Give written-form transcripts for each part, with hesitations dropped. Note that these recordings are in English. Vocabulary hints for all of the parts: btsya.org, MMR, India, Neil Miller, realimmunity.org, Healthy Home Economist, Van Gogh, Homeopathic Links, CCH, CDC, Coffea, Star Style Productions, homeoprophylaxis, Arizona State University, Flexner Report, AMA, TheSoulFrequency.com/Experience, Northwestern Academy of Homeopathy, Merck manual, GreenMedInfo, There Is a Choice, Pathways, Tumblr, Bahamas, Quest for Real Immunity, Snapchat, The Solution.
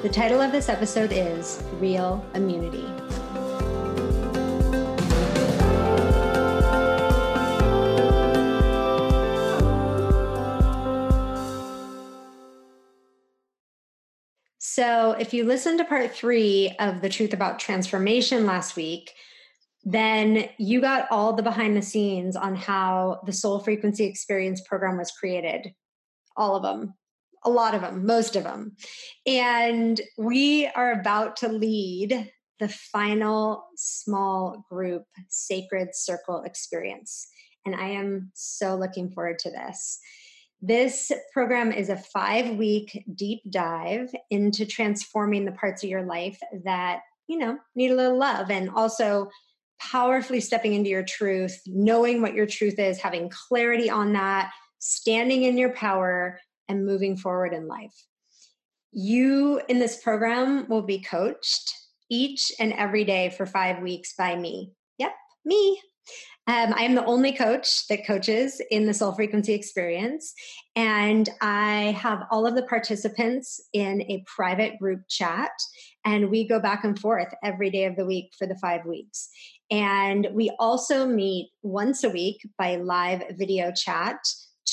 The title of this episode is Real Immunity. So if you listened to part 3 of the truth about transformation last week, then you got all the behind the scenes on how the Soul Frequency Experience program was created. All of them. A lot of them, most of them. And we are about to lead the final small group sacred circle experience. And I am so looking forward to this. This program is a 5-week deep dive into transforming the parts of your life that, you know, need a little love, and also powerfully stepping into your truth, knowing what your truth is, having clarity on that, standing in your power, and moving forward in life. You in this program will be coached each and every day for 5 weeks by me. Yep, me. I am the only coach that coaches in the Soul Frequency Experience, and I have all of the participants in a private group chat, and we go back and forth every day of the week for the 5 weeks. And we also meet once a week by live video chat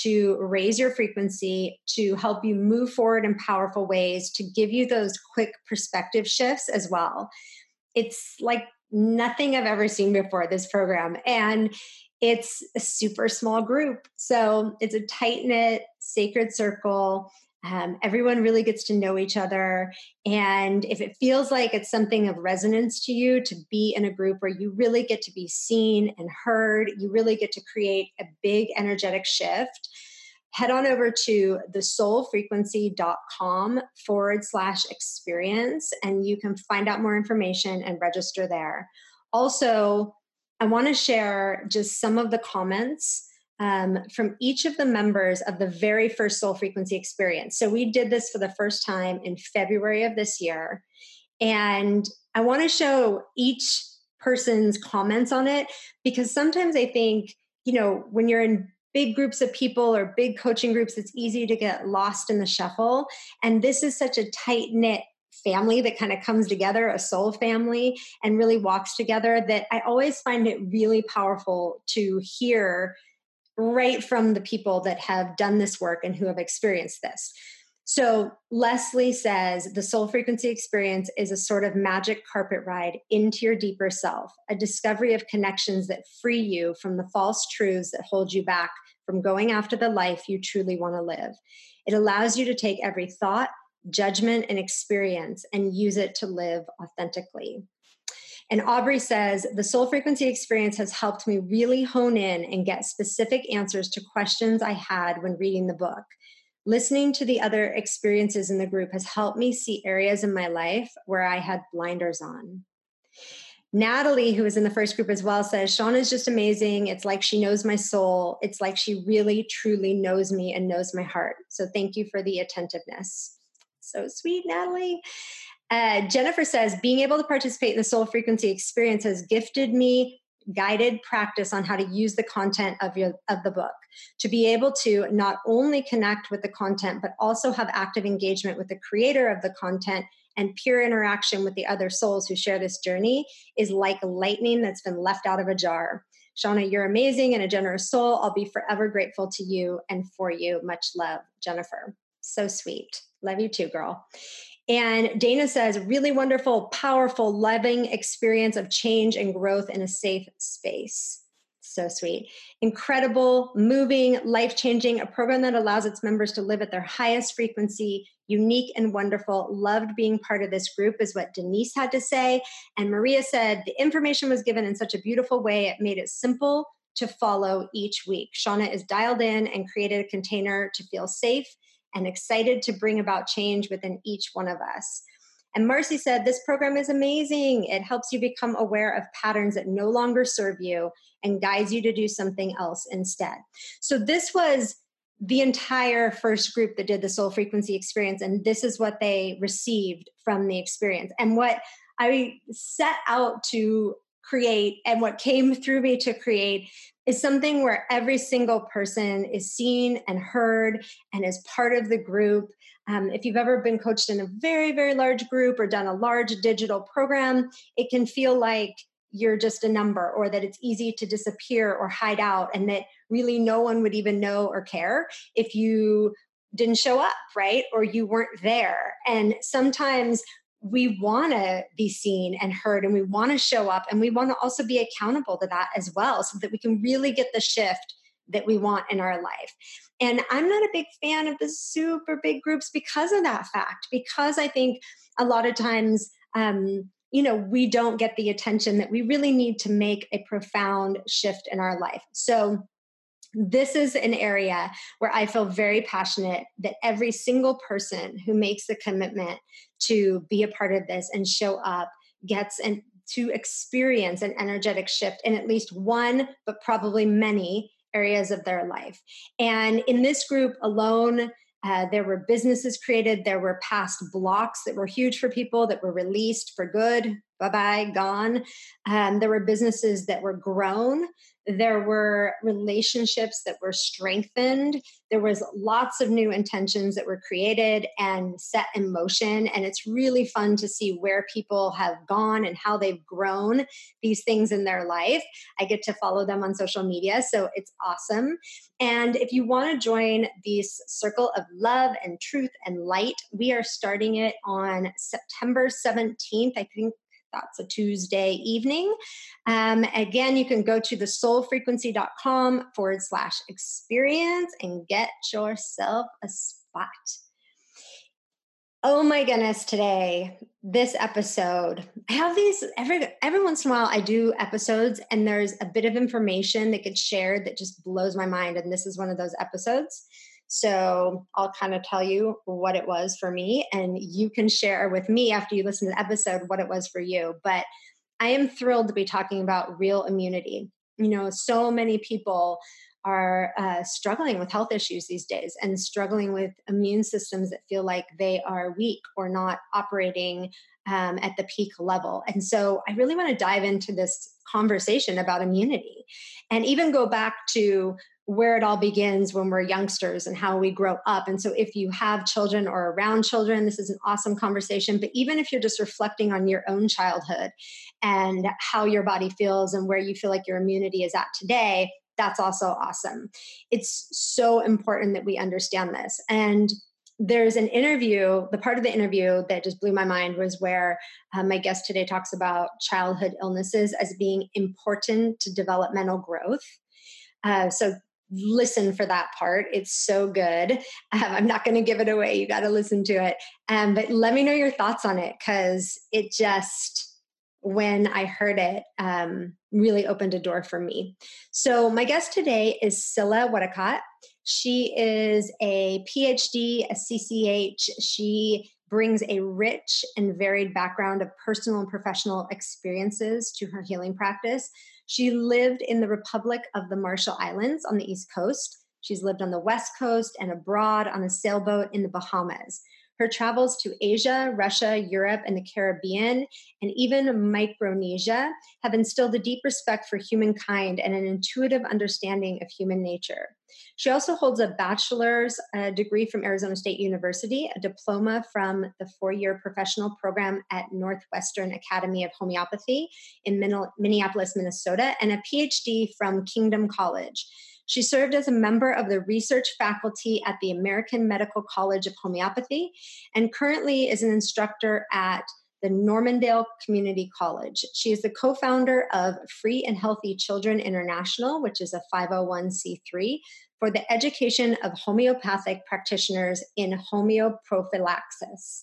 to raise your frequency, to help you move forward in powerful ways, to give you those quick perspective shifts as well. It's like nothing I've ever seen before, this program. And it's a super small group. So it's a tight-knit, sacred circle. Everyone really gets to know each other. And if it feels like it's something of resonance to you to be in a group where you really get to be seen and heard, you really get to create a big energetic shift, head on over to TheSoulFrequency.com/Experience, and you can find out more information and register there. Also, I want to share just some of the comments from each of the members of the very first Soul Frequency Experience. So we did this for the first time in February of this year. And I want to show each person's comments on it, because sometimes I think, you know, when you're in big groups of people or big coaching groups, it's easy to get lost in the shuffle. And this is such a tight-knit family that kind of comes together, a soul family, and really walks together, that I always find it really powerful to hear right from the people that have done this work and who have experienced this. So Leslie says, the Soul Frequency Experience is a sort of magic carpet ride into your deeper self, a discovery of connections that free you from the false truths that hold you back from going after the life you truly want to live. It allows you to take every thought, judgment, and experience and use it to live authentically. And Aubrey says, the Soul Frequency Experience has helped me really hone in and get specific answers to questions I had when reading the book. Listening to the other experiences in the group has helped me see areas in my life where I had blinders on. Natalie, who was in the first group as well, says, Shauna is just amazing. It's like she knows my soul. It's like she really, truly knows me and knows my heart. So thank you for the attentiveness. So sweet, Natalie. Jennifer says, being able to participate in the Soul Frequency Experience has gifted me guided practice on how to use the content of the book, to be able to not only connect with the content, but also have active engagement with the creator of the content, and peer interaction with the other souls who share this journey is like lightning that's been left out of a jar. Shauna, you're amazing and a generous soul. I'll be forever grateful to you and for you. Much love, Jennifer. So sweet. Love you too, girl. And Dana says, really wonderful, powerful, loving experience of change and growth in a safe space. So sweet. Incredible, moving, life-changing, a program that allows its members to live at their highest frequency, unique and wonderful. Loved being part of this group is what Denise had to say. And Maria said, the information was given in such a beautiful way. It made it simple to follow each week. Shauna is dialed in and created a container to feel safe and excited to bring about change within each one of us. And Marcy said, this program is amazing. It helps you become aware of patterns that no longer serve you and guides you to do something else instead. So this was the entire first group that did the Soul Frequency Experience, and this is what they received from the experience. And what I set out to create and what came through me to create is something where every single person is seen and heard and is part of the group. If you've ever been coached in a very, very large group or done a large digital program, it can feel like you're just a number, or that it's easy to disappear or hide out, and that really no one would even know or care if you didn't show up, right? Or you weren't there. And sometimes we want to be seen and heard, and we want to show up, and we want to also be accountable to that as well, so that we can really get the shift that we want in our life. And I'm not a big fan of the super big groups because of that fact, because I think a lot of times, we don't get the attention that we really need to make a profound shift in our life. So this is an area where I feel very passionate that every single person who makes the commitment to be a part of this and show up gets to experience an energetic shift in at least one, but probably many areas of their life. And in this group alone, there were businesses created, there were past blocks that were huge for people that were released for good, bye-bye, gone. There were businesses that were grown. There were relationships that were strengthened. There was lots of new intentions that were created and set in motion. And it's really fun to see where people have gone and how they've grown these things in their life. I get to follow them on social media, so it's awesome. And if you want to join this circle of love and truth and light, we are starting it on September 17th. I think that's a Tuesday evening. Again, you can go to thesoulfrequency.com/experience and get yourself a spot. Oh my goodness, today, this episode, I have these, every once in a while I do episodes and there's a bit of information that gets shared that just blows my mind. And this is one of those episodes. So I'll kind of tell you what it was for me, and you can share with me after you listen to the episode what it was for you. But I am thrilled to be talking about real immunity. You know, so many people are struggling with health issues these days and struggling with immune systems that feel like they are weak or not operating at the peak level. And so I really want to dive into this conversation about immunity and even go back to where it all begins when we're youngsters and how we grow up. And so if you have children or around children, this is an awesome conversation. But even if you're just reflecting on your own childhood and how your body feels and where you feel like your immunity is at today, that's also awesome. It's so important that we understand this. And there's an interview, the part of the interview that just blew my mind was where my guest today talks about childhood illnesses as being important to developmental growth. So listen for that part. It's so good. I'm not going to give it away. You got to listen to it. But let me know your thoughts on it, because it just, when I heard it, really opened a door for me. So my guest today is Cilla Whatcott. She is a PhD, a CCH. She brings a rich and varied background of personal and professional experiences to her healing practice. She lived in the Republic of the Marshall Islands on the East Coast. She's lived on the West Coast and abroad on a sailboat in the Bahamas. Her travels to Asia, Russia, Europe, and the Caribbean, and even Micronesia have instilled a deep respect for humankind and an intuitive understanding of human nature. She also holds a bachelor's degree from Arizona State University, a diploma from the four-year professional program at Northwestern Academy of Homeopathy in Minneapolis, Minnesota, and a PhD from Kingdom College. She served as a member of the research faculty at the American Medical College of Homeopathy and currently is an instructor at the Normandale Community College. She is the co-founder of Free and Healthy Children International, which is a 501c3, for the education of homeopathic practitioners in homeoprophylaxis.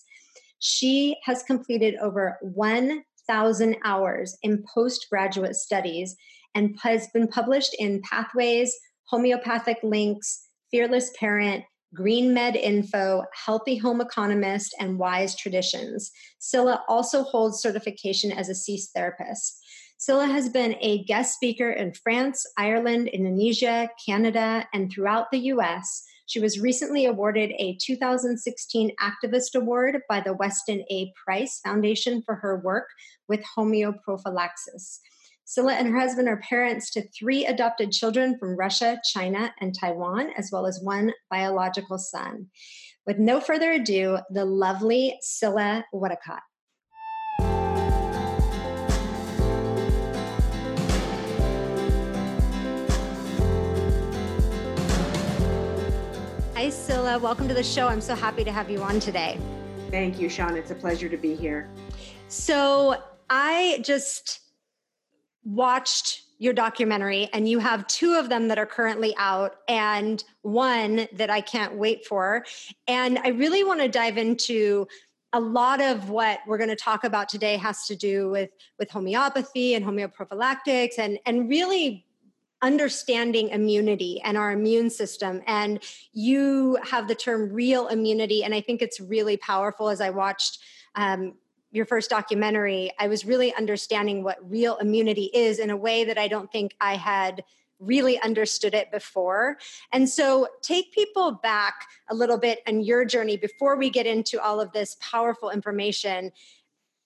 She has completed over 1,000 hours in postgraduate studies and has been published in Pathways, Homeopathic Links, Fearless Parent, GreenMedInfo, Healthy Home Economist, and Wise Traditions. Cilla also holds certification as a speech therapist. Cilla has been a guest speaker in France, Ireland, Indonesia, Canada, and throughout the U.S. She was recently awarded a 2016 Activist Award by the Weston A. Price Foundation for her work with homeoprophylaxis. Cilla and her husband are parents to 3 adopted children from Russia, China, and Taiwan, as well as 1 biological son. With no further ado, the lovely Cilla Whatcott. Hi, Cilla. Welcome to the show. I'm so happy to have you on today. Thank you, Shauna. It's a pleasure to be here. So I just watched your documentary, and you have 2 of them that are currently out and 1 that I can't wait for. And I really want to dive into a lot of what we're going to talk about today has to do with homeopathy and homeoprophylactics and really understanding immunity and our immune system. And you have the term real immunity, and I think it's really powerful. As I watched your first documentary, I was really understanding what real immunity is in a way that I don't think I had really understood it before. And so take people back a little bit on your journey before we get into all of this powerful information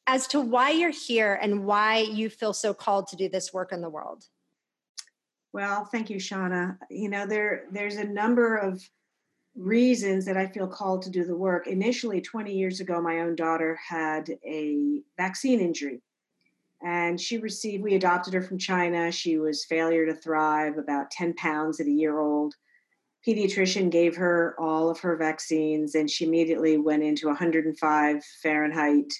as to why you're here and why you feel so called to do this work in the world. Well, thank you, Shauna. You know, there's a number of reasons that I feel called to do the work. Initially, 20 years ago, my own daughter had a vaccine injury, and we adopted her from China. She was failure to thrive, about 10 pounds at a year old. Pediatrician gave her all of her vaccines, and she immediately went into 105 Fahrenheit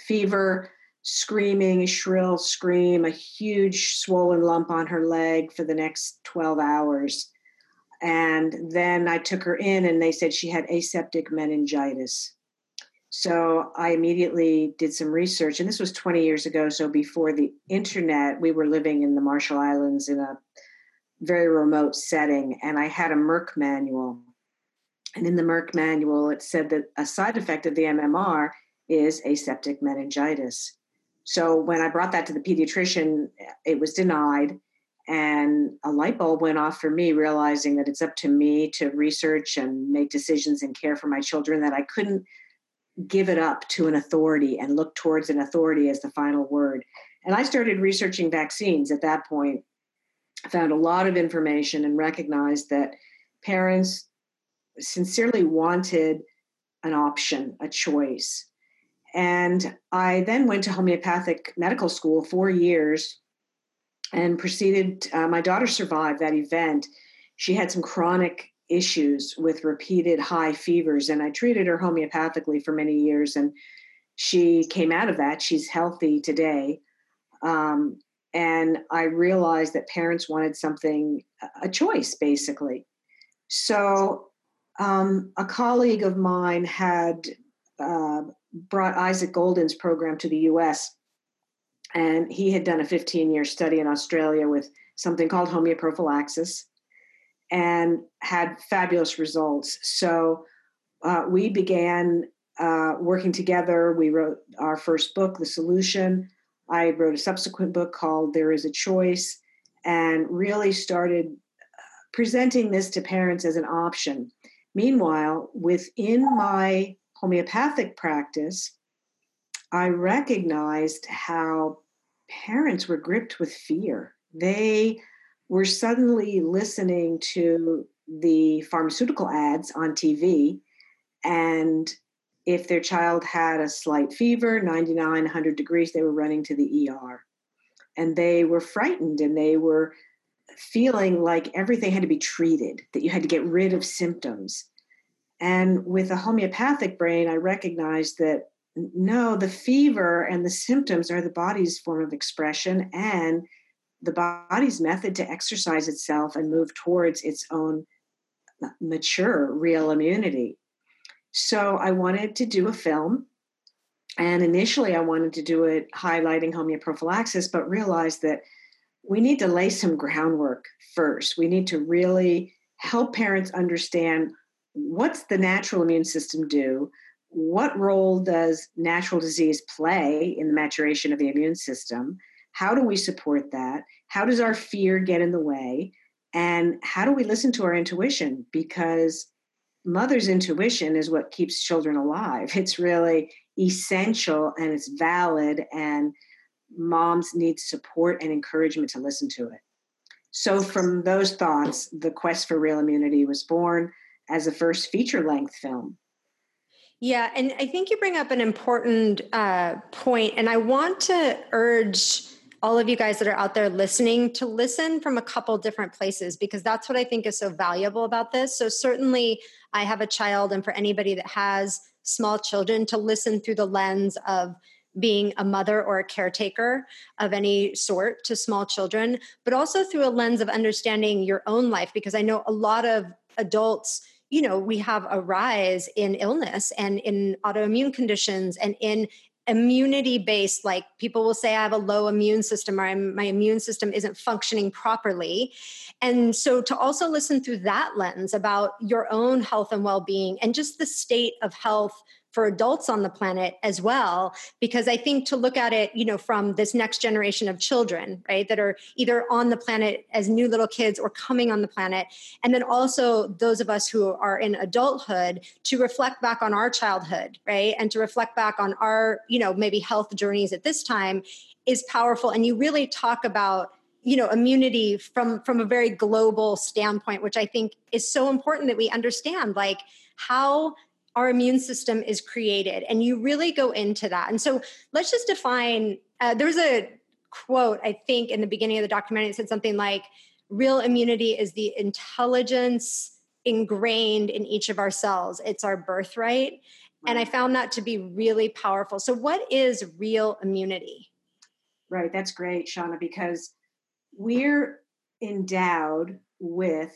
fever, screaming, a shrill scream, a huge swollen lump on her leg for the next 12 hours. And then I took her in, and they said she had aseptic meningitis. So I immediately did some research, and this was 20 years ago. So before the internet, we were living in the Marshall Islands in a very remote setting. And I had a Merck manual. And in the Merck manual, it said that a side effect of the MMR is aseptic meningitis. So when I brought that to the pediatrician, it was denied. And a light bulb went off for me, realizing that it's up to me to research and make decisions and care for my children, that I couldn't give it up to an authority and look towards an authority as the final word. And I started researching vaccines at that point. I found a lot of information and recognized that parents sincerely wanted an option, a choice. And I then went to homeopathic medical school 4 years and proceeded, my daughter survived that event. She had some chronic issues with repeated high fevers, and I treated her homeopathically for many years, and she came out of that. She's healthy today. And I realized that parents wanted something, a choice, basically. So a colleague of mine had brought Isaac Golden's program to the U.S., and he had done a 15-year study in Australia with something called homeoprophylaxis and had fabulous results. So we began working together. We wrote our first book, The Solution. I wrote a subsequent book called There Is a Choice, and really started presenting this to parents as an option. Meanwhile, within my homeopathic practice, I recognized how parents were gripped with fear. They were suddenly listening to the pharmaceutical ads on TV. And if their child had a slight fever, 99, 100 degrees, they were running to the ER. And they were frightened, and they were feeling like everything had to be treated, that you had to get rid of symptoms. And with a homeopathic brain, I recognized that no, the fever and the symptoms are the body's form of expression and the body's method to exercise itself and move towards its own mature, real immunity. So I wanted to do a film, and initially I wanted to do it highlighting homeoprophylaxis, but realized that we need to lay some groundwork first. We need to really help parents understand what's the natural immune system do? What role does natural disease play in the maturation of the immune system? How do we support that? How does our fear get in the way? And how do we listen to our intuition? Because mother's intuition is what keeps children alive. It's really essential and it's valid, and moms need support and encouragement to listen to it. So from those thoughts, the Quest for Real Immunity was born as the first feature-length film. Yeah, and I think you bring up an important point, and I want to urge all of you guys that are out there listening to listen from a couple different places, because that's what I think is so valuable about this. So certainly I have a child, and for anybody that has small children, to listen through the lens of being a mother or a caretaker of any sort to small children, but also through a lens of understanding your own life, because I know a lot of adults, you know, we have a rise in illness and in autoimmune conditions and in immunity-based, like people will say, I have a low immune system, or my immune system isn't functioning properly. And so to also listen through that lens about your own health and well-being and just the state of health for adults on the planet as well, because I think to look at it, you know, from this next generation of children, right, that are either on the planet as new little kids or coming on the planet, and then also those of us who are in adulthood, to reflect back on our childhood, right, and to reflect back on our, you know, maybe health journeys at this time is powerful. And you really talk about, you know, immunity from a very global standpoint, which I think is so important that we understand, like, how our immune system is created, and you really go into that. And so let's just define, there was a quote, I think, in the beginning of the documentary, it said something like, real immunity is the intelligence ingrained in each of our cells. It's our birthright. Right. And I found that to be really powerful. So what is real immunity? Right, that's great, Shauna, because we're endowed with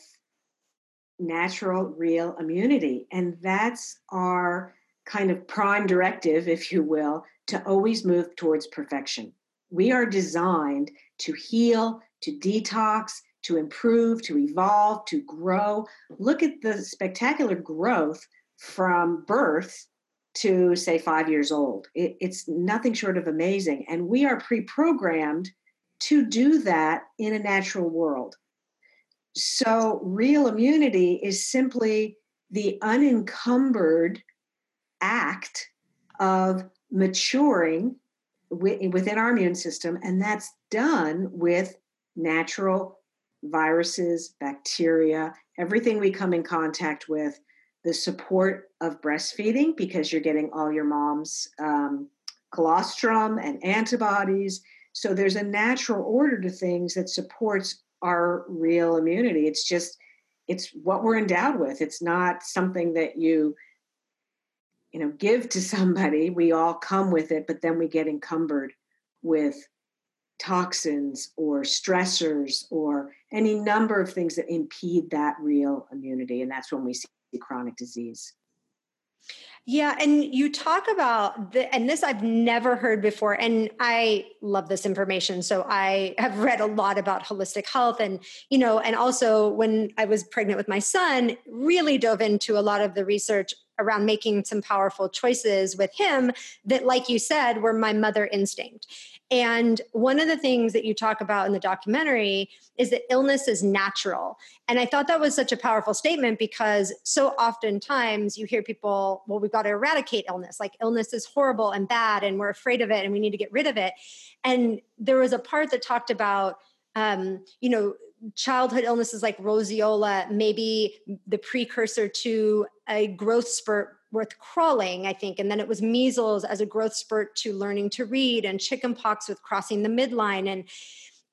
natural, real immunity. And that's our kind of prime directive, if you will, to always move towards perfection. We are designed to heal, to detox, to improve, to evolve, to grow. Look at the spectacular growth from birth to, say, 5 years old. It's nothing short of amazing. And we are pre-programmed to do that in a natural world. So real immunity is simply the unencumbered act of maturing within our immune system, and that's done with natural viruses, bacteria, everything we come in contact with, the support of breastfeeding, because you're getting all your mom's colostrum and antibodies. So there's a natural order to things that supports our real immunity. It's just, it's what we're endowed with. It's not something that you know, give to somebody. We all come with it, but then we get encumbered with toxins or stressors or any number of things that impede that real immunity. And that's when we see chronic disease. Yeah. And you talk about, and this I've never heard before, and I love this information. So I have read a lot about holistic health, and, you know, and also when I was pregnant with my son, really dove into a lot of the research around making some powerful choices with him that, like you said, were my mother instinct. And one of the things that you talk about in the documentary is that illness is natural. And I thought that was such a powerful statement, because so oftentimes you hear people, well, we've got to eradicate illness. Like, illness is horrible and bad, and we're afraid of it, and we need to get rid of it. And there was a part that talked about, you know, childhood illnesses like roseola, maybe the precursor to a growth spurt worth crawling, I think. And then it was measles as a growth spurt to learning to read, and chickenpox with crossing the midline.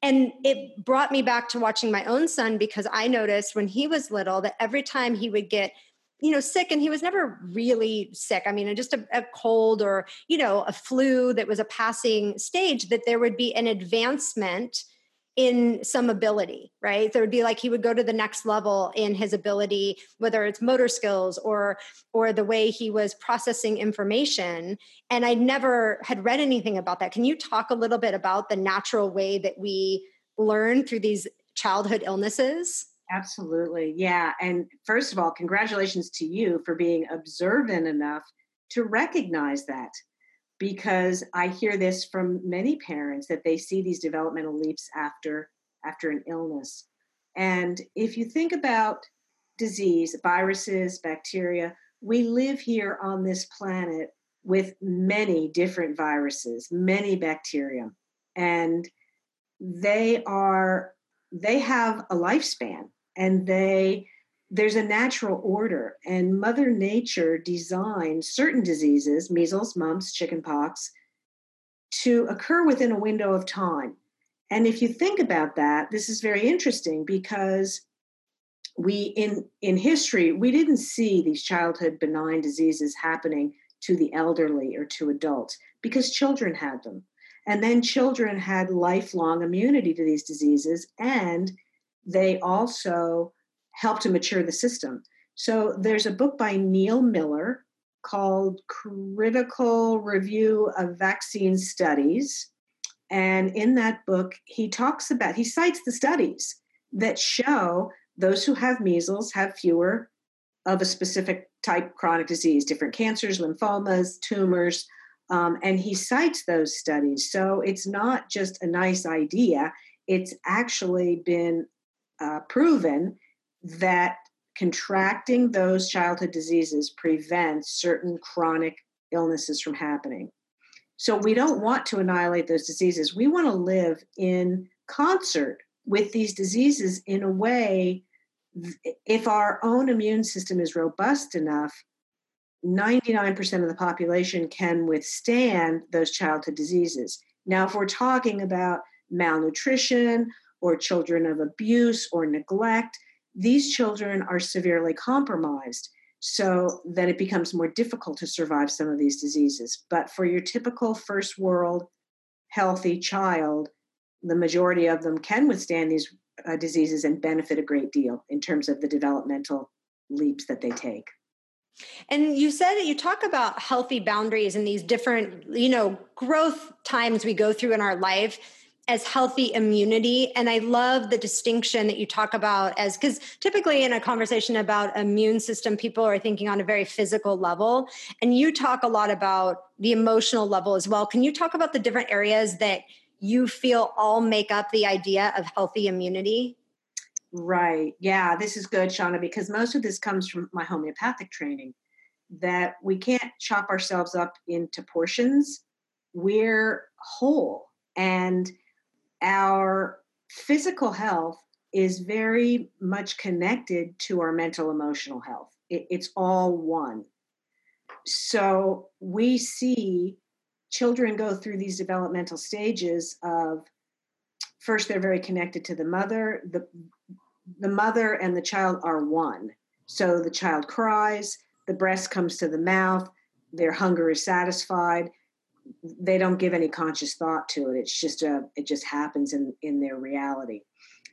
And it brought me back to watching my own son, because I noticed when he was little that every time he would get, you know, sick, and he was never really sick. I mean, just a cold or, you know, a flu that was a passing stage, that there would be an advancement in some ability, right? There would be like, he would go to the next level in his ability, whether it's motor skills or the way he was processing information. And I never had read anything about that. Can you talk a little bit about the natural way that we learn through these childhood illnesses? Absolutely. Yeah. And first of all, congratulations to you for being observant enough to recognize that, because I hear this from many parents that they see these developmental leaps after an illness. And if you think about disease, viruses, bacteria, we live here on this planet with many different viruses, many bacteria, and they have a lifespan, and there's a natural order, and Mother Nature designed certain diseases, measles, mumps, chickenpox, to occur within a window of time. And if you think about that, this is very interesting, because we in history, we didn't see these childhood benign diseases happening to the elderly or to adults, because children had them. And then children had lifelong immunity to these diseases, and they also help to mature the system. So there's a book by Neil Miller called Critical Review of Vaccine Studies. And in that book, he cites the studies that show those who have measles have fewer of a specific type chronic disease, different cancers, lymphomas, tumors, and he cites those studies. So it's not just a nice idea. It's actually been proven that contracting those childhood diseases prevents certain chronic illnesses from happening. So we don't want to annihilate those diseases. We want to live in concert with these diseases in a way, if our own immune system is robust enough, 99% of the population can withstand those childhood diseases. Now, if we're talking about malnutrition or children of abuse or neglect, these children are severely compromised, so that it becomes more difficult to survive some of these diseases. But for your typical first world healthy child, the majority of them can withstand these diseases and benefit a great deal in terms of the developmental leaps that they take. And you said that you talk about healthy boundaries and these different, growth times we go through in our life as healthy immunity. And I love the distinction that you talk about, because typically in a conversation about immune system, people are thinking on a very physical level. And you talk a lot about the emotional level as well. Can you talk about the different areas that you feel all make up the idea of healthy immunity? Right. Yeah, this is good, Shauna, because most of this comes from my homeopathic training, that we can't chop ourselves up into portions. We're whole. And our physical health is very much connected to our mental, emotional health. It's all one. So we see children go through these developmental stages of, first, they're very connected to the mother. The mother and the child are one. So the child cries, the breast comes to the mouth, their hunger is satisfied. They don't give any conscious thought to it. It's just it just happens in their reality.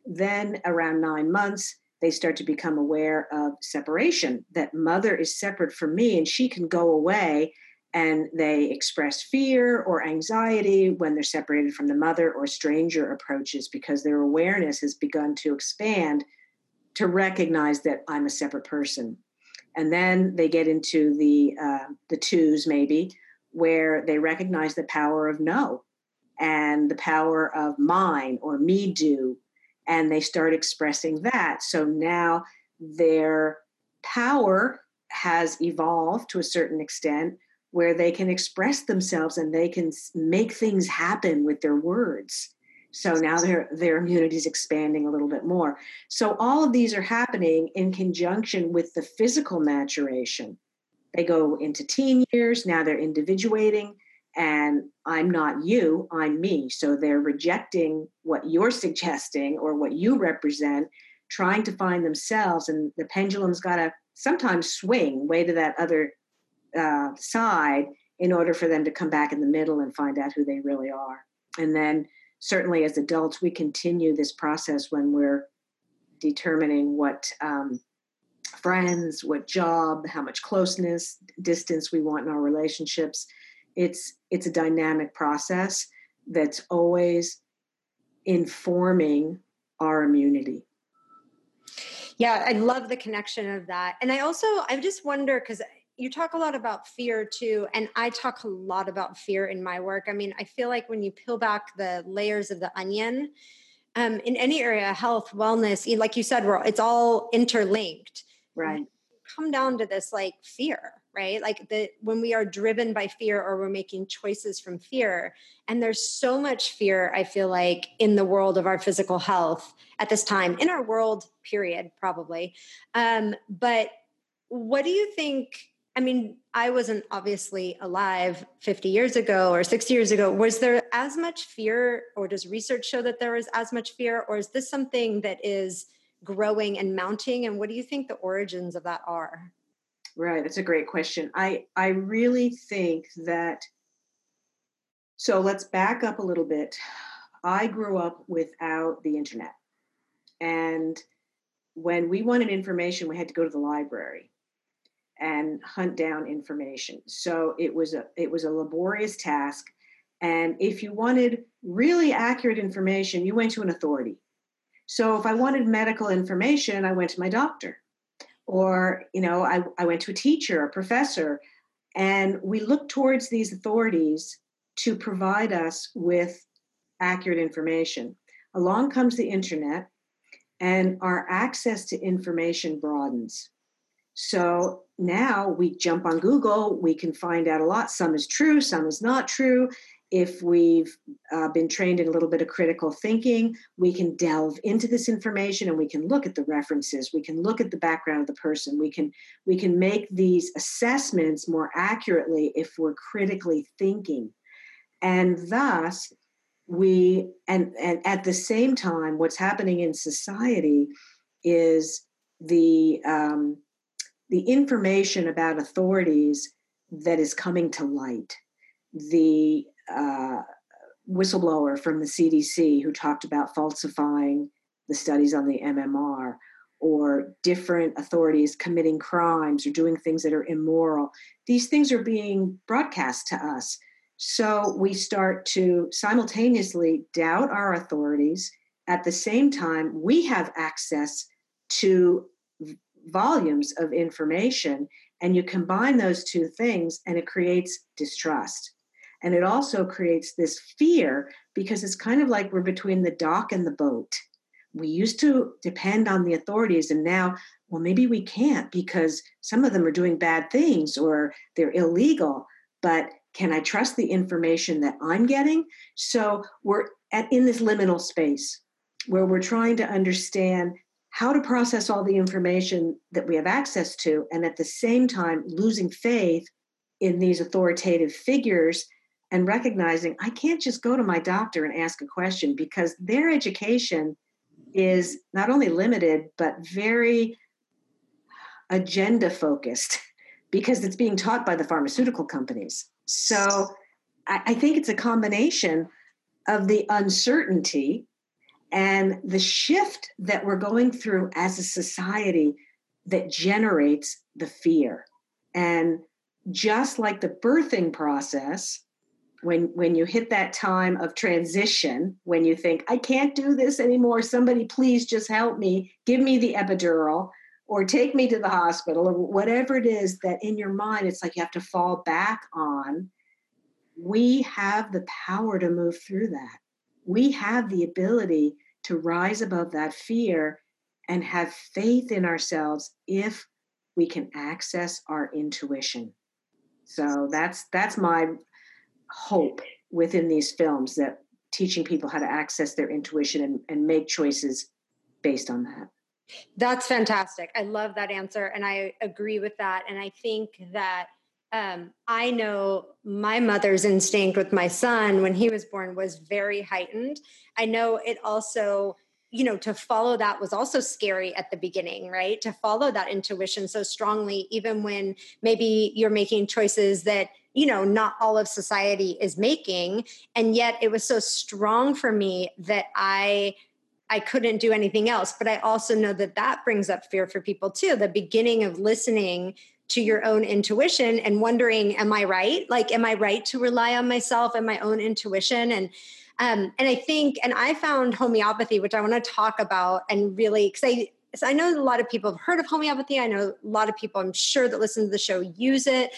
Then around 9 months, they start to become aware of separation, that mother is separate from me and she can go away, and they express fear or anxiety when they're separated from the mother or a stranger approaches, because their awareness has begun to expand to recognize that I'm a separate person. And then they get into the twos, maybe, where they recognize the power of no and the power of mine or me do, and they start expressing that. So now their power has evolved to a certain extent where they can express themselves and they can make things happen with their words. So now their immunity is expanding a little bit more. So all of these are happening in conjunction with the physical maturation. They go into teen years, now they're individuating, and I'm not you, I'm me. So they're rejecting what you're suggesting or what you represent, trying to find themselves, and the pendulum's got to sometimes swing way to that other side in order for them to come back in the middle and find out who they really are. And then certainly as adults, we continue this process when we're determining what friends, what job, how much closeness, distance we want in our relationships. It's a dynamic process that's always informing our immunity. Yeah, I love the connection of that. And I also, I just wonder, because you talk a lot about fear too, and I talk a lot about fear in my work. I mean, I feel like when you peel back the layers of the onion, in any area, health, wellness, like you said, it's all interlinked. Right. And come down to this like fear, right? Like when we are driven by fear or we're making choices from fear, and there's so much fear, I feel like, in the world of our physical health at this time, in our world, period, probably. But what do you think? I mean, I wasn't obviously alive 50 years ago or 60 years ago. Was there as much fear, or does research show that there was as much fear, or is this something that is growing and mounting? And what do you think the origins of that are? Right. That's a great question. I really think that, so let's back up a little bit. I grew up without the internet. And when we wanted information, we had to go to the library and hunt down information. So it was a laborious task. And if you wanted really accurate information, you went to an authority. So if I wanted medical information, I went to my doctor, or, you know, I went to a teacher, a professor, and we looked towards these authorities to provide us with accurate information. Along comes the internet, and our access to information broadens. So now we jump on Google, we can find out a lot. Some is true, some is not true. If we've been trained in a little bit of critical thinking, we can delve into this information, and we can look at the references, we can look at the background of the person, we can make these assessments more accurately if we're critically thinking. And thus, and at the same time, what's happening in society is the information about authorities that is coming to light. The whistleblower from the CDC who talked about falsifying the studies on the MMR, or different authorities committing crimes or doing things that are immoral. These things are being broadcast to us. So we start to simultaneously doubt our authorities. At the same time, we have access to volumes of information, and you combine those two things, and it creates distrust. And it also creates this fear, because it's kind of like we're between the dock and the boat. We used to depend on the authorities, and now, well, maybe we can't, because some of them are doing bad things or they're illegal, but can I trust the information that I'm getting? So we're in this liminal space where we're trying to understand how to process all the information that we have access to, and at the same time losing faith in these authoritative figures and recognizing I can't just go to my doctor and ask a question, because their education is not only limited, but very agenda focused, because it's being taught by the pharmaceutical companies. So I think it's a combination of the uncertainty and the shift that we're going through as a society that generates the fear. And just like the birthing process, when you hit that time of transition, when you think, I can't do this anymore, somebody please just help me, give me the epidural, or take me to the hospital, or whatever it is that in your mind, it's like you have to fall back on. We have the power to move through that. We have the ability to rise above that fear and have faith in ourselves if we can access our intuition. So that's my hope within these films, that teaching people how to access their intuition and make choices based on that. That's fantastic. I love that answer, and I agree with that. And I think that I know my mother's instinct with my son when he was born was very heightened. I know it also, you know, to follow that was also scary at the beginning, right? To follow that intuition so strongly, even when maybe you're making choices that, you know, not all of society is making. And yet it was so strong for me that I couldn't do anything else. But I also know that that brings up fear for people too. The beginning of listening to your own intuition and wondering, am I right? Like, am I right to rely on myself and my own intuition? And I found homeopathy, which I want to talk about, and really, because I know a lot of people have heard of homeopathy. I know a lot of people, I'm sure, that listen to the show use it.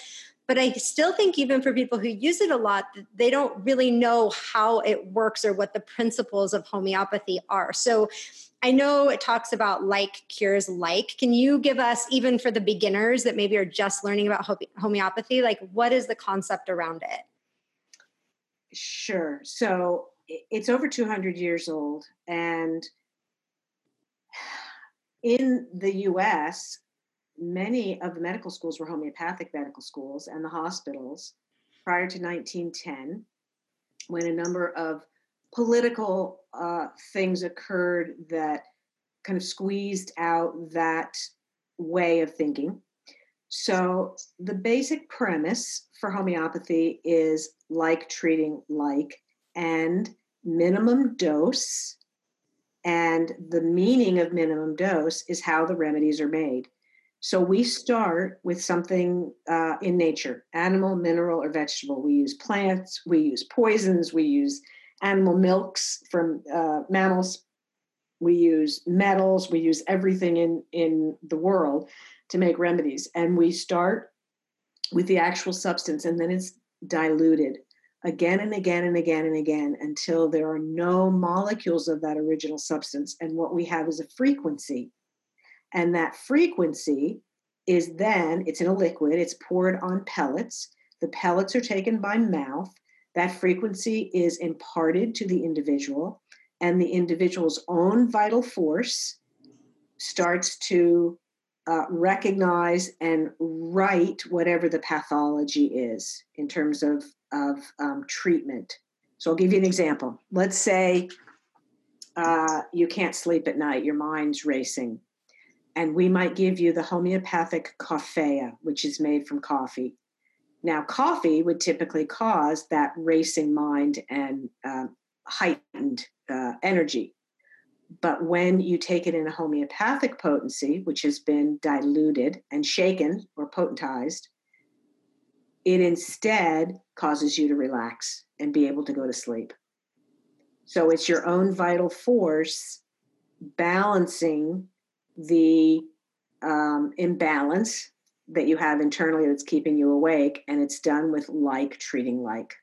But I still think even for people who use it a lot, they don't really know how it works or what the principles of homeopathy are. So I know it talks about like cures like. Can you give us, even for the beginners that maybe are just learning about homeopathy, like what is the concept around it? Sure. So it's over 200 years old. And in the U.S., many of the medical schools were homeopathic medical schools, and the hospitals prior to 1910, when a number of political things occurred that kind of squeezed out that way of thinking. So the basic premise for homeopathy is like treating like, and minimum dose. And the meaning of minimum dose is how the remedies are made. So we start with something in nature, animal, mineral, or vegetable. We use plants, we use poisons, we use animal milks from mammals, we use metals, we use everything in the world to make remedies. And we start with the actual substance, and then it's diluted again and again and again and again until there are no molecules of that original substance. And what we have is a frequency. And that frequency is then, it's in a liquid, it's poured on pellets. The pellets are taken by mouth. That frequency is imparted to the individual, and the individual's own vital force starts to recognize and write whatever the pathology is in terms of treatment. So I'll give you an example. Let's say you can't sleep at night, your mind's racing. And we might give you the homeopathic coffea, which is made from coffee. Now, coffee would typically cause that racing mind and heightened energy. But when you take it in a homeopathic potency, which has been diluted and shaken or potentized, it instead causes you to relax and be able to go to sleep. So it's your own vital force balancing the imbalance that you have internally that's keeping you awake, and it's done with like treating like.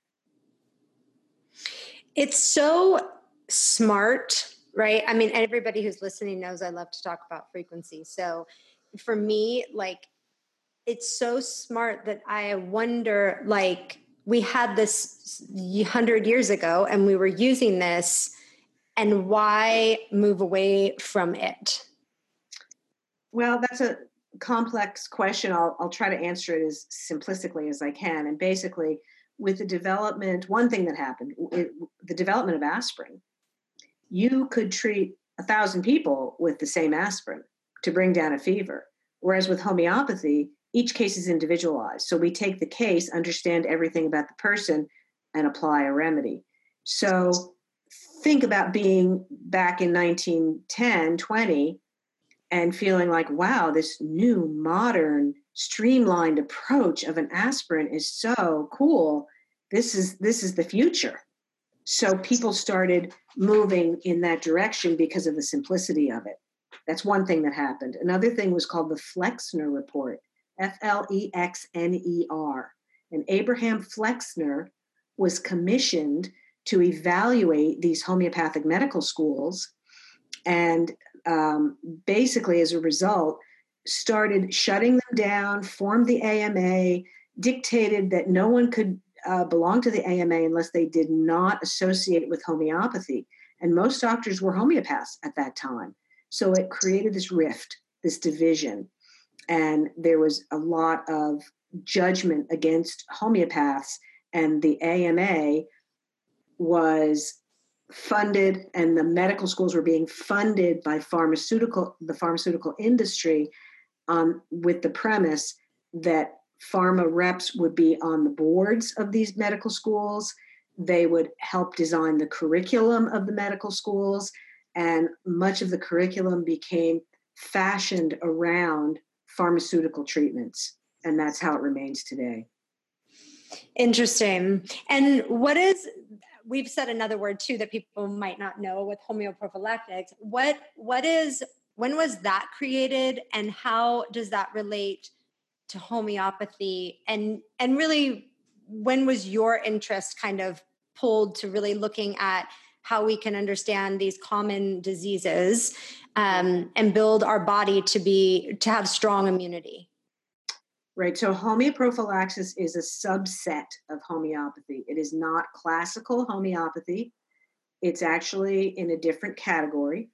It's so smart, right? I mean, everybody who's listening knows I love to talk about frequency. So for me, like, it's so smart that I wonder, like, we had this 100 years ago and we were using this, and why move away from it? Well, that's a complex question. I'll try to answer it as simplistically as I can. And basically, with the development, one thing that happened, the development of aspirin, you could treat 1,000 people with the same aspirin to bring down a fever. Whereas with homeopathy, each case is individualized. So we take the case, understand everything about the person, and apply a remedy. So think about being back in 1910, 20, and feeling like, wow, this new, modern, streamlined approach of an aspirin is so cool. This is the future. So people started moving in that direction because of the simplicity of it. That's one thing that happened. Another thing was called the Flexner Report, F-L-E-X-N-E-R. And Abraham Flexner was commissioned to evaluate these homeopathic medical schools, and basically, as a result, started shutting them down, formed the AMA, dictated that no one could belong to the AMA unless they did not associate with homeopathy. And most doctors were homeopaths at that time. So it created this rift, this division. And there was a lot of judgment against homeopaths. And the AMA was funded, and the medical schools were being funded by the pharmaceutical industry with the premise that pharma reps would be on the boards of these medical schools. They would help design the curriculum of the medical schools, and much of the curriculum became fashioned around pharmaceutical treatments, and that's how it remains today. Interesting. And what is... We've said another word too that people might not know with homeoprophylaxis. What is When was that created, and how does that relate to homeopathy? And really, when was your interest kind of pulled to really looking at how we can understand these common diseases and build our body to have strong immunity? Right. So homeoprophylaxis is a subset of homeopathy. It is not classical homeopathy. It's actually in a different category.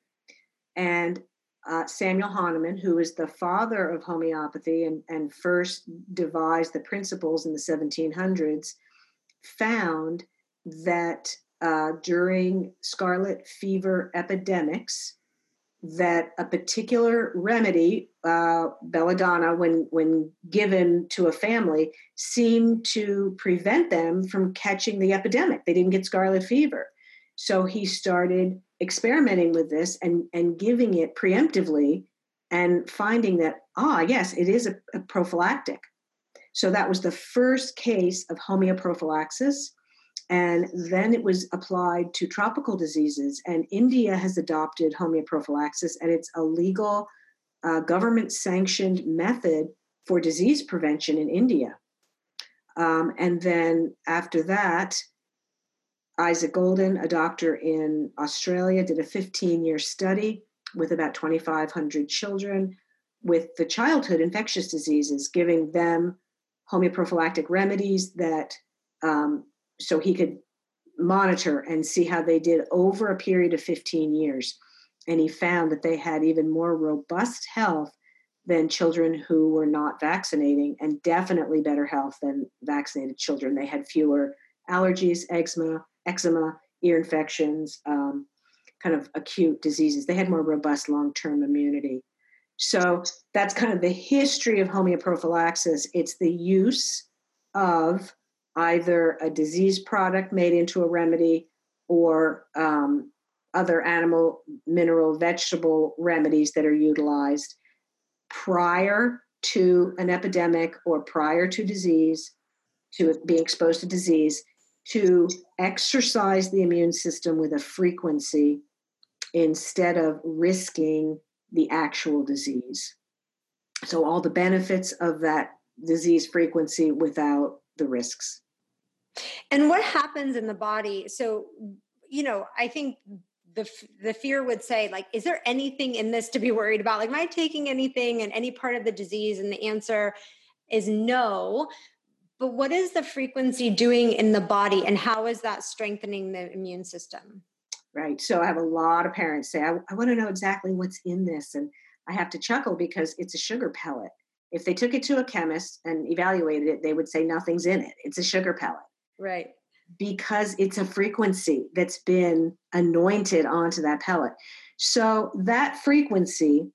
And Samuel Hahnemann, who is the father of homeopathy and first devised the principles in the 1700s, found that during scarlet fever epidemics, that a particular remedy, belladonna, when given to a family, seemed to prevent them from catching the epidemic. They didn't get scarlet fever. So he started experimenting with this and giving it preemptively and finding that, yes, it is a prophylactic. So that was the first case of homeoprophylaxis. And then it was applied to tropical diseases. And India has adopted homeoprophylaxis, and it's a legal government-sanctioned method for disease prevention in India. And then after that, Isaac Golden, a doctor in Australia, did a 15-year study with about 2,500 children with the childhood infectious diseases, giving them homeoprophylactic remedies that so he could monitor and see how they did over a period of 15 years. And he found that they had even more robust health than children who were not vaccinating, and definitely better health than vaccinated children. They had fewer allergies, eczema, ear infections, kind of acute diseases. They had more robust long-term immunity. So that's kind of the history of homeoprophylaxis. It's the use of either a disease product made into a remedy or other animal, mineral, vegetable remedies that are utilized prior to an epidemic or prior to disease, to being exposed to disease, to exercise the immune system with a frequency instead of risking the actual disease. So all the benefits of that disease frequency without the risks. And what happens in the body? So, you know, I think the fear would say, like, is there anything in this to be worried about? Like, am I taking anything in any part of the disease? And the answer is no. But what is the frequency doing in the body, and how is that strengthening the immune system? Right. So I have a lot of parents say, I want to know exactly what's in this. And I have to chuckle because it's a sugar pellet. If they took it to a chemist and evaluated it, they would say nothing's in it. It's a sugar pellet. Right. Because it's a frequency that's been anointed onto that pellet. So that frequency,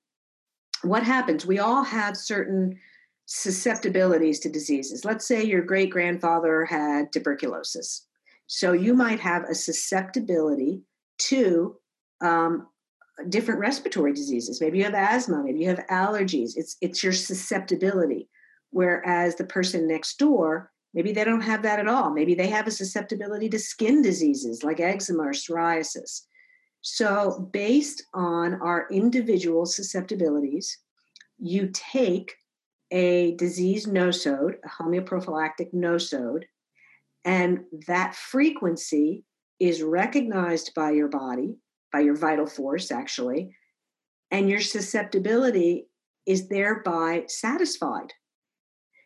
what happens? We all have certain susceptibilities to diseases. Let's say your great-grandfather had tuberculosis. So you might have a susceptibility to different respiratory diseases. Maybe you have asthma, maybe you have allergies. It's your susceptibility. Whereas the person next door, maybe they don't have that at all. Maybe they have a susceptibility to skin diseases like eczema or psoriasis. So based on our individual susceptibilities, you take a disease nosode, a homeoprophylactic nosode, and that frequency is recognized by your body, by your vital force, actually, and your susceptibility is thereby satisfied.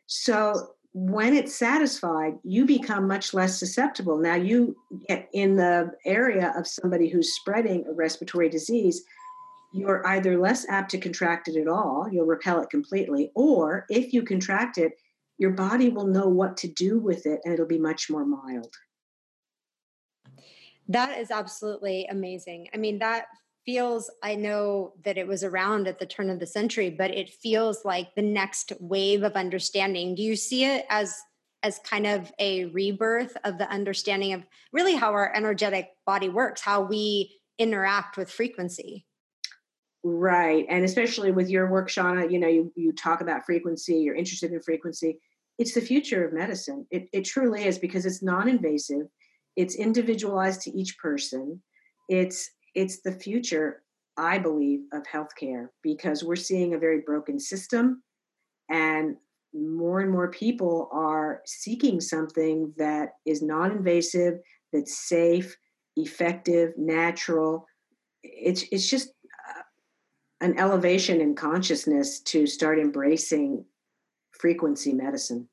So when it's satisfied, you become much less susceptible. Now you get in the area of somebody who's spreading a respiratory disease, you're either less apt to contract it at all, you'll repel it completely, or if you contract it, your body will know what to do with it and it'll be much more mild. That is absolutely amazing. I mean, that feels, I know that it was around at the turn of the century, but it feels like the next wave of understanding. Do you see it as kind of a rebirth of the understanding of really how our energetic body works, how we interact with frequency? Right. And especially with your work, Shauna, you know, you talk about frequency, you're interested in frequency. It's the future of medicine. It truly is, because it's non-invasive. It's individualized to each person. It's the future. I believe, of healthcare, because we're seeing a very broken system, and more people are seeking something that is non-invasive, that's safe, effective, natural. It's just an elevation in consciousness to start embracing frequency medicine.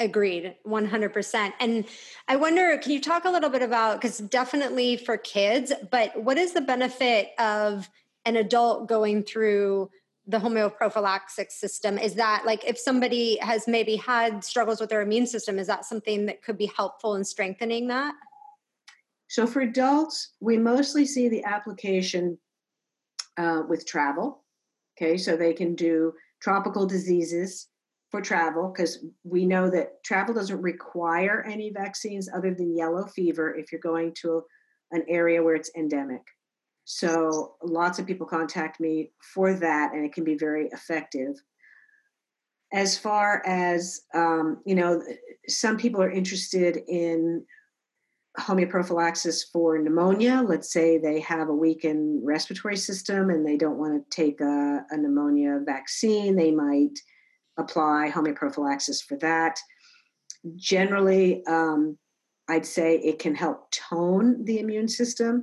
Agreed, 100%. And I wonder, can you talk a little bit about, because definitely for kids, but what is the benefit of an adult going through the homeoprophylaxis system? Is that like, if somebody has maybe had struggles with their immune system, is that something that could be helpful in strengthening that? So for adults, we mostly see the application with travel. Okay, so they can do tropical diseases for travel, because we know that travel doesn't require any vaccines other than yellow fever if you're going to an area where it's endemic. So lots of people contact me for that, and it can be very effective. As far as, some people are interested in homeoprophylaxis for pneumonia. Let's say they have a weakened respiratory system and they don't want to take a pneumonia vaccine. They might apply homeoprophylaxis for that. Generally, I'd say it can help tone the immune system,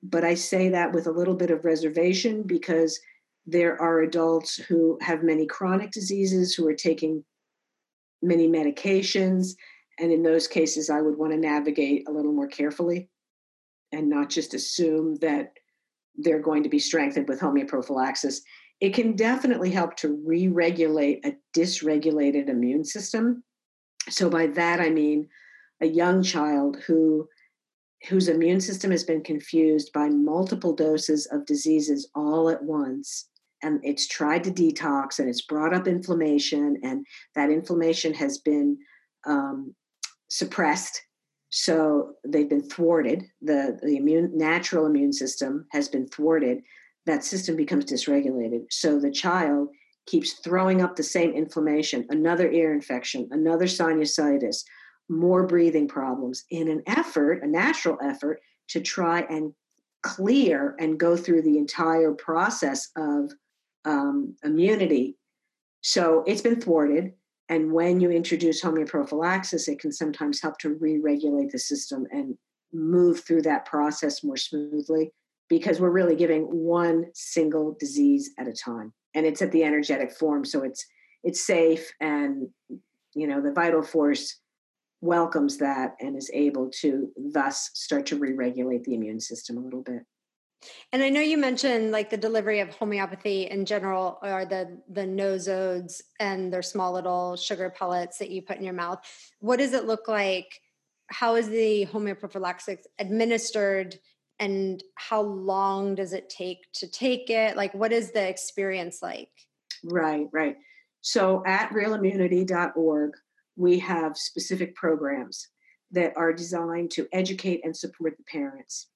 but I say that with a little bit of reservation, because there are adults who have many chronic diseases, who are taking many medications, and in those cases, I would want to navigate a little more carefully and not just assume that they're going to be strengthened with homeoprophylaxis. It can definitely help to re-regulate a dysregulated immune system. So by that, I mean a young child whose immune system has been confused by multiple doses of diseases all at once. And it's tried to detox, and it's brought up inflammation, and that inflammation has been suppressed. So they've been thwarted. The natural immune system has been thwarted. That system becomes dysregulated. So the child keeps throwing up the same inflammation, another ear infection, another sinusitis, more breathing problems, in an effort, a natural effort, to try and clear and go through the entire process of immunity. So it's been thwarted. And when you introduce homeoprophylaxis, it can sometimes help to re-regulate the system and move through that process more smoothly, because we're really giving one single disease at a time. And it's at the energetic form, so it's safe, and the vital force welcomes that and is able to thus start to re-regulate the immune system a little bit. And I know you mentioned like the delivery of homeopathy in general, or the nosodes and their small little sugar pellets that you put in your mouth. What does it look like? How is the homeoprophylaxis administered? And how long does it take to take it? Like, what is the experience like? Right. So at realimmunity.org, we have specific programs that are designed to educate and support the parents.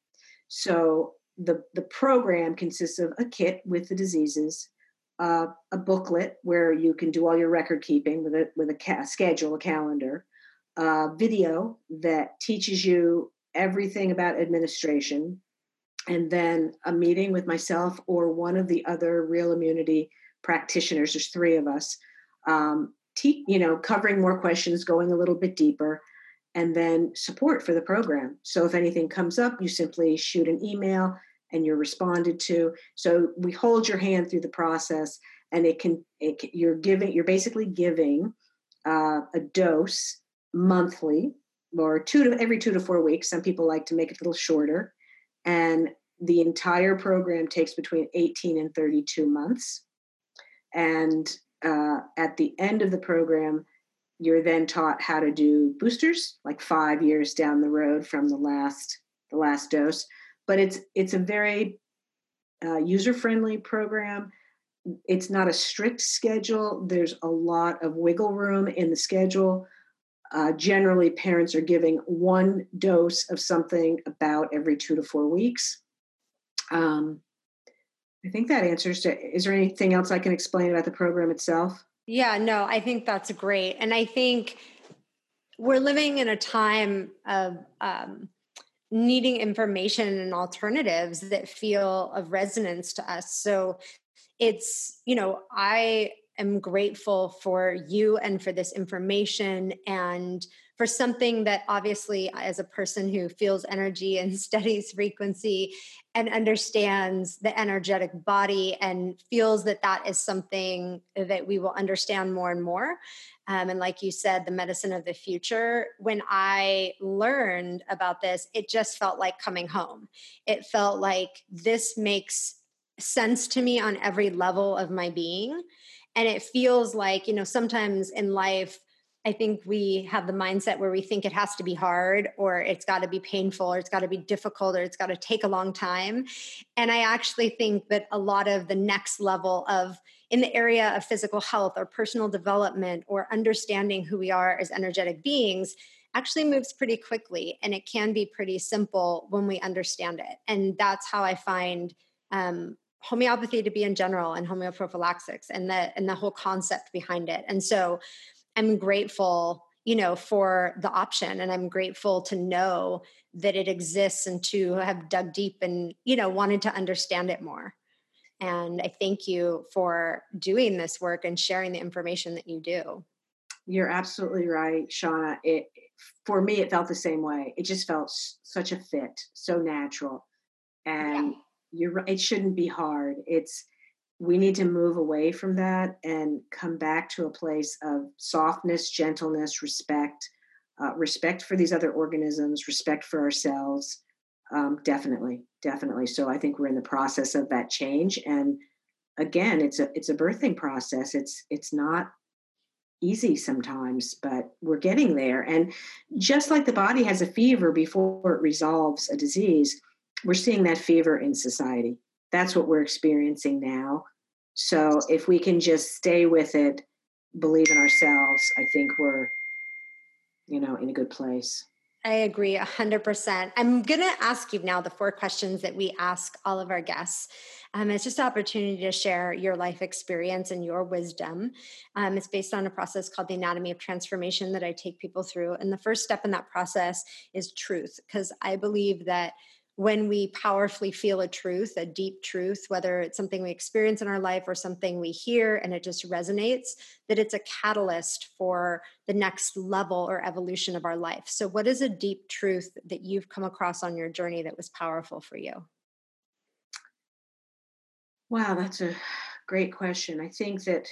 So the program consists of a kit with the diseases, a booklet where you can do all your record keeping with a schedule, a calendar, video that teaches you everything about administration, and then a meeting with myself or one of the other Real Immunity practitioners. There's three of us, covering more questions, going a little bit deeper, and then support for the program. So if anything comes up, you simply shoot an email and you're responded to. So we hold your hand through the process, and you're basically giving a dose monthly, or every 2 to 4 weeks. Some people like to make it a little shorter. And the entire program takes between 18 and 32 months. And at the end of the program, you're then taught how to do boosters, like 5 years down the road from the last dose. But it's a very user-friendly program. It's not a strict schedule. There's a lot of wiggle room in the schedule. Generally, parents are giving one dose of something about every 2 to 4 weeks. I think that answers it. Is there anything else I can explain about the program itself? Yeah, no, I think that's great. And I think we're living in a time of needing information and alternatives that feel of resonance to us. So it's, you know, I am grateful for you and for this information and for something that obviously as a person who feels energy and studies frequency and understands the energetic body and feels that that is something that we will understand more and more. And like you said, the medicine of the future, when I learned about this, it just felt like coming home. It felt like this makes sense to me on every level of my being. And it feels like, you know, sometimes in life, I think we have the mindset where we think it has to be hard or it's got to be painful or it's got to be difficult or it's got to take a long time. And I actually think that a lot of the next level of in the area of physical health or personal development or understanding who we are as energetic beings actually moves pretty quickly. And it can be pretty simple when we understand it. And that's how I find homeopathy to be in general and homeoprophylaxis and the whole concept behind it. And so I'm grateful, you know, for the option, and I'm grateful to know that it exists and to have dug deep and, you know, wanted to understand it more. And I thank you for doing this work and sharing the information that you do. You're absolutely right, Shauna. For me, it felt the same way. It just felt such a fit, so natural. And yeah. You're right. It shouldn't be hard. We need to move away from that and come back to a place of softness, gentleness, respect for these other organisms, respect for ourselves. Definitely. So I think we're in the process of that change. And again, it's a birthing process. It's not easy sometimes, but we're getting there. And just like the body has a fever before it resolves a disease, we're seeing that fever in society. That's what we're experiencing now. So if we can just stay with it, believe in ourselves, I think we're, you know, in a good place. I agree 100%. I'm going to ask you now the 4 questions that we ask all of our guests. It's just an opportunity to share your life experience and your wisdom. It's based on a process called the anatomy of transformation that I take people through. And the first step in that process is truth, because I believe that when we powerfully feel a truth, a deep truth, whether it's something we experience in our life or something we hear and it just resonates, that it's a catalyst for the next level or evolution of our life. So what is a deep truth that you've come across on your journey that was powerful for you? Wow, that's a great question. I think that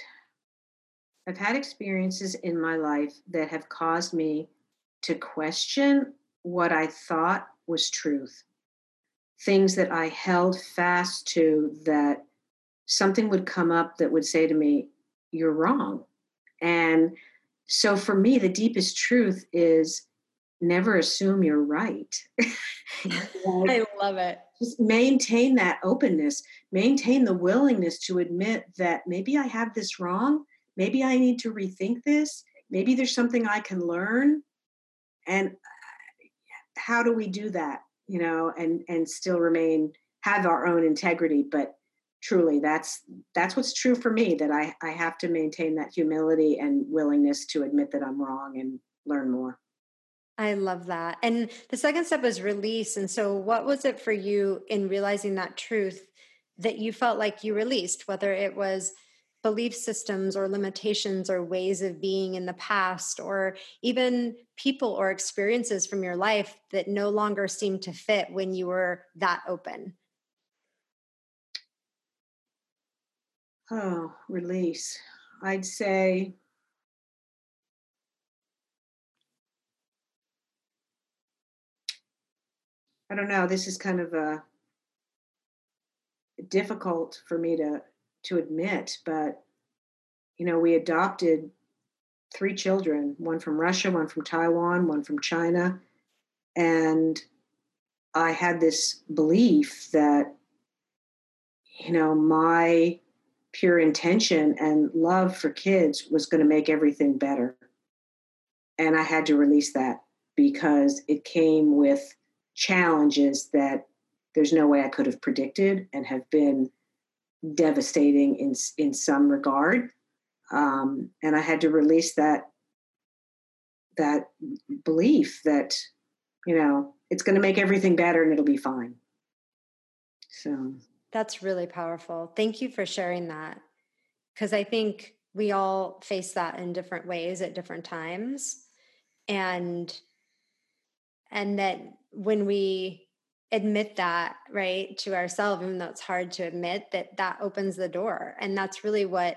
I've had experiences in my life that have caused me to question what I thought was truth. Things that I held fast to, that something would come up that would say to me, you're wrong. And so for me, the deepest truth is never assume you're right. I love it. Just maintain that openness, maintain the willingness to admit that maybe I have this wrong. Maybe I need to rethink this. Maybe there's something I can learn. And how do we do that? You know, and still remain, have our own integrity. But truly, that's what's true for me, that I have to maintain that humility and willingness to admit that I'm wrong and learn more. I love that. And the second step is release. And so what was it for you in realizing that truth that you felt like you released, whether it was belief systems or limitations or ways of being in the past, or even people or experiences from your life that no longer seemed to fit when you were that open? Oh, release. I'd say I don't know. This is kind of a difficult for me to admit, but, you know, we adopted 3 children, one from Russia, one from Taiwan, one from China. And I had this belief that, you know, my pure intention and love for kids was going to make everything better. And I had to release that because it came with challenges that there's no way I could have predicted and have been devastating in some regard. And I had to release that belief that, you know, it's going to make everything better and it'll be fine. So that's really powerful. Thank you for sharing that. Because I think we all face that in different ways at different times. And that when we admit that, right, to ourselves, even though it's hard to admit, that opens the door. And that's really what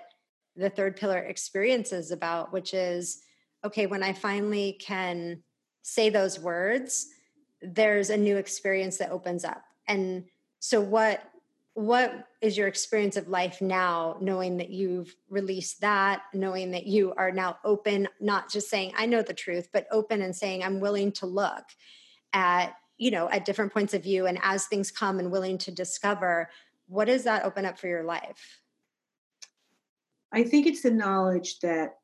the third pillar experience is about, which is, okay, when I finally can say those words, there's a new experience that opens up. And so what is your experience of life now, knowing that you've released that, knowing that you are now open, not just saying, I know the truth, but open and saying, I'm willing to look at, you know, at different points of view, and as things come and willing to discover, what does that open up for your life? I think it's the knowledge that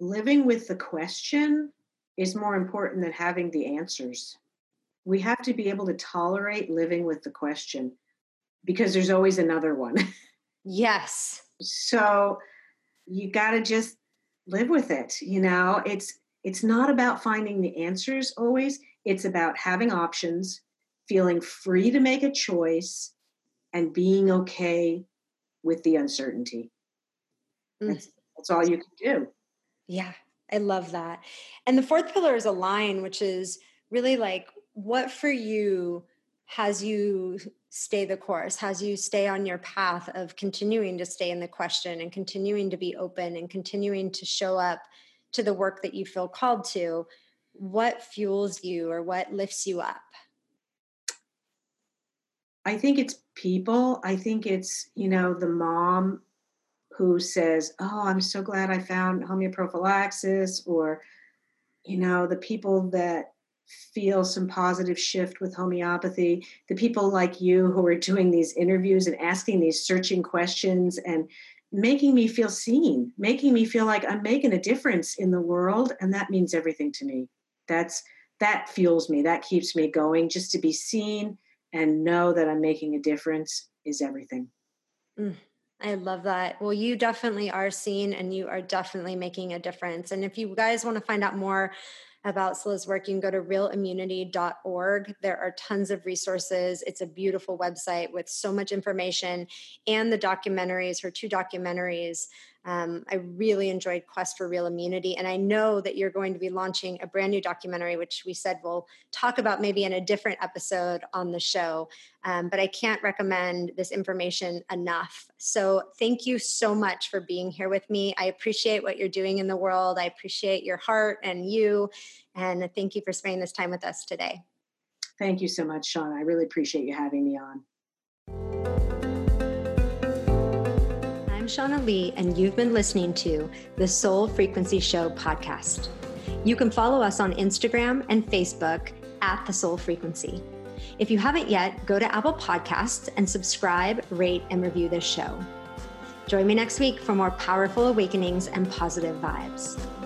living with the question is more important than having the answers. We have to be able to tolerate living with the question because there's always another one. Yes. So you got to just live with it. You know, it's not about finding the answers always. It's about having options, feeling free to make a choice, and being okay with the uncertainty. That's all you can do. Yeah, I love that. And the fourth pillar is align, which is really like, what for you has you stay the course, has you stay on your path of continuing to stay in the question and continuing to be open and continuing to show up to the work that you feel called to? What fuels you or what lifts you up? I think it's people. I think it's, you know, the mom who says, oh, I'm so glad I found homeoprophylaxis, or, you know, the people that feel some positive shift with homeopathy, the people like you who are doing these interviews and asking these searching questions and making me feel seen, making me feel like I'm making a difference in the world. And that means everything to me. That fuels me. That keeps me going. Just to be seen and know that I'm making a difference is everything. I love that. Well, you definitely are seen and you are definitely making a difference. And if you guys want to find out more about Cilla's work, you can go to realimmunity.org. There are tons of resources. It's a beautiful website with so much information, and the documentaries, her two documentaries. I really enjoyed Quest for Real Immunity. And I know that you're going to be launching a brand new documentary, which we said we'll talk about maybe in a different episode on the show. But I can't recommend this information enough. So thank you so much for being here with me. I appreciate what you're doing in the world. I appreciate your heart and you. And thank you for spending this time with us today. Thank you so much, Shauna. I really appreciate you having me on. Shauna Lee, and you've been listening to the Soul Frequency Show podcast. You can follow us on Instagram and Facebook at The Soul Frequency. If you haven't yet, go to Apple Podcasts and subscribe, rate, and review this show. Join me next week for more powerful awakenings and positive vibes.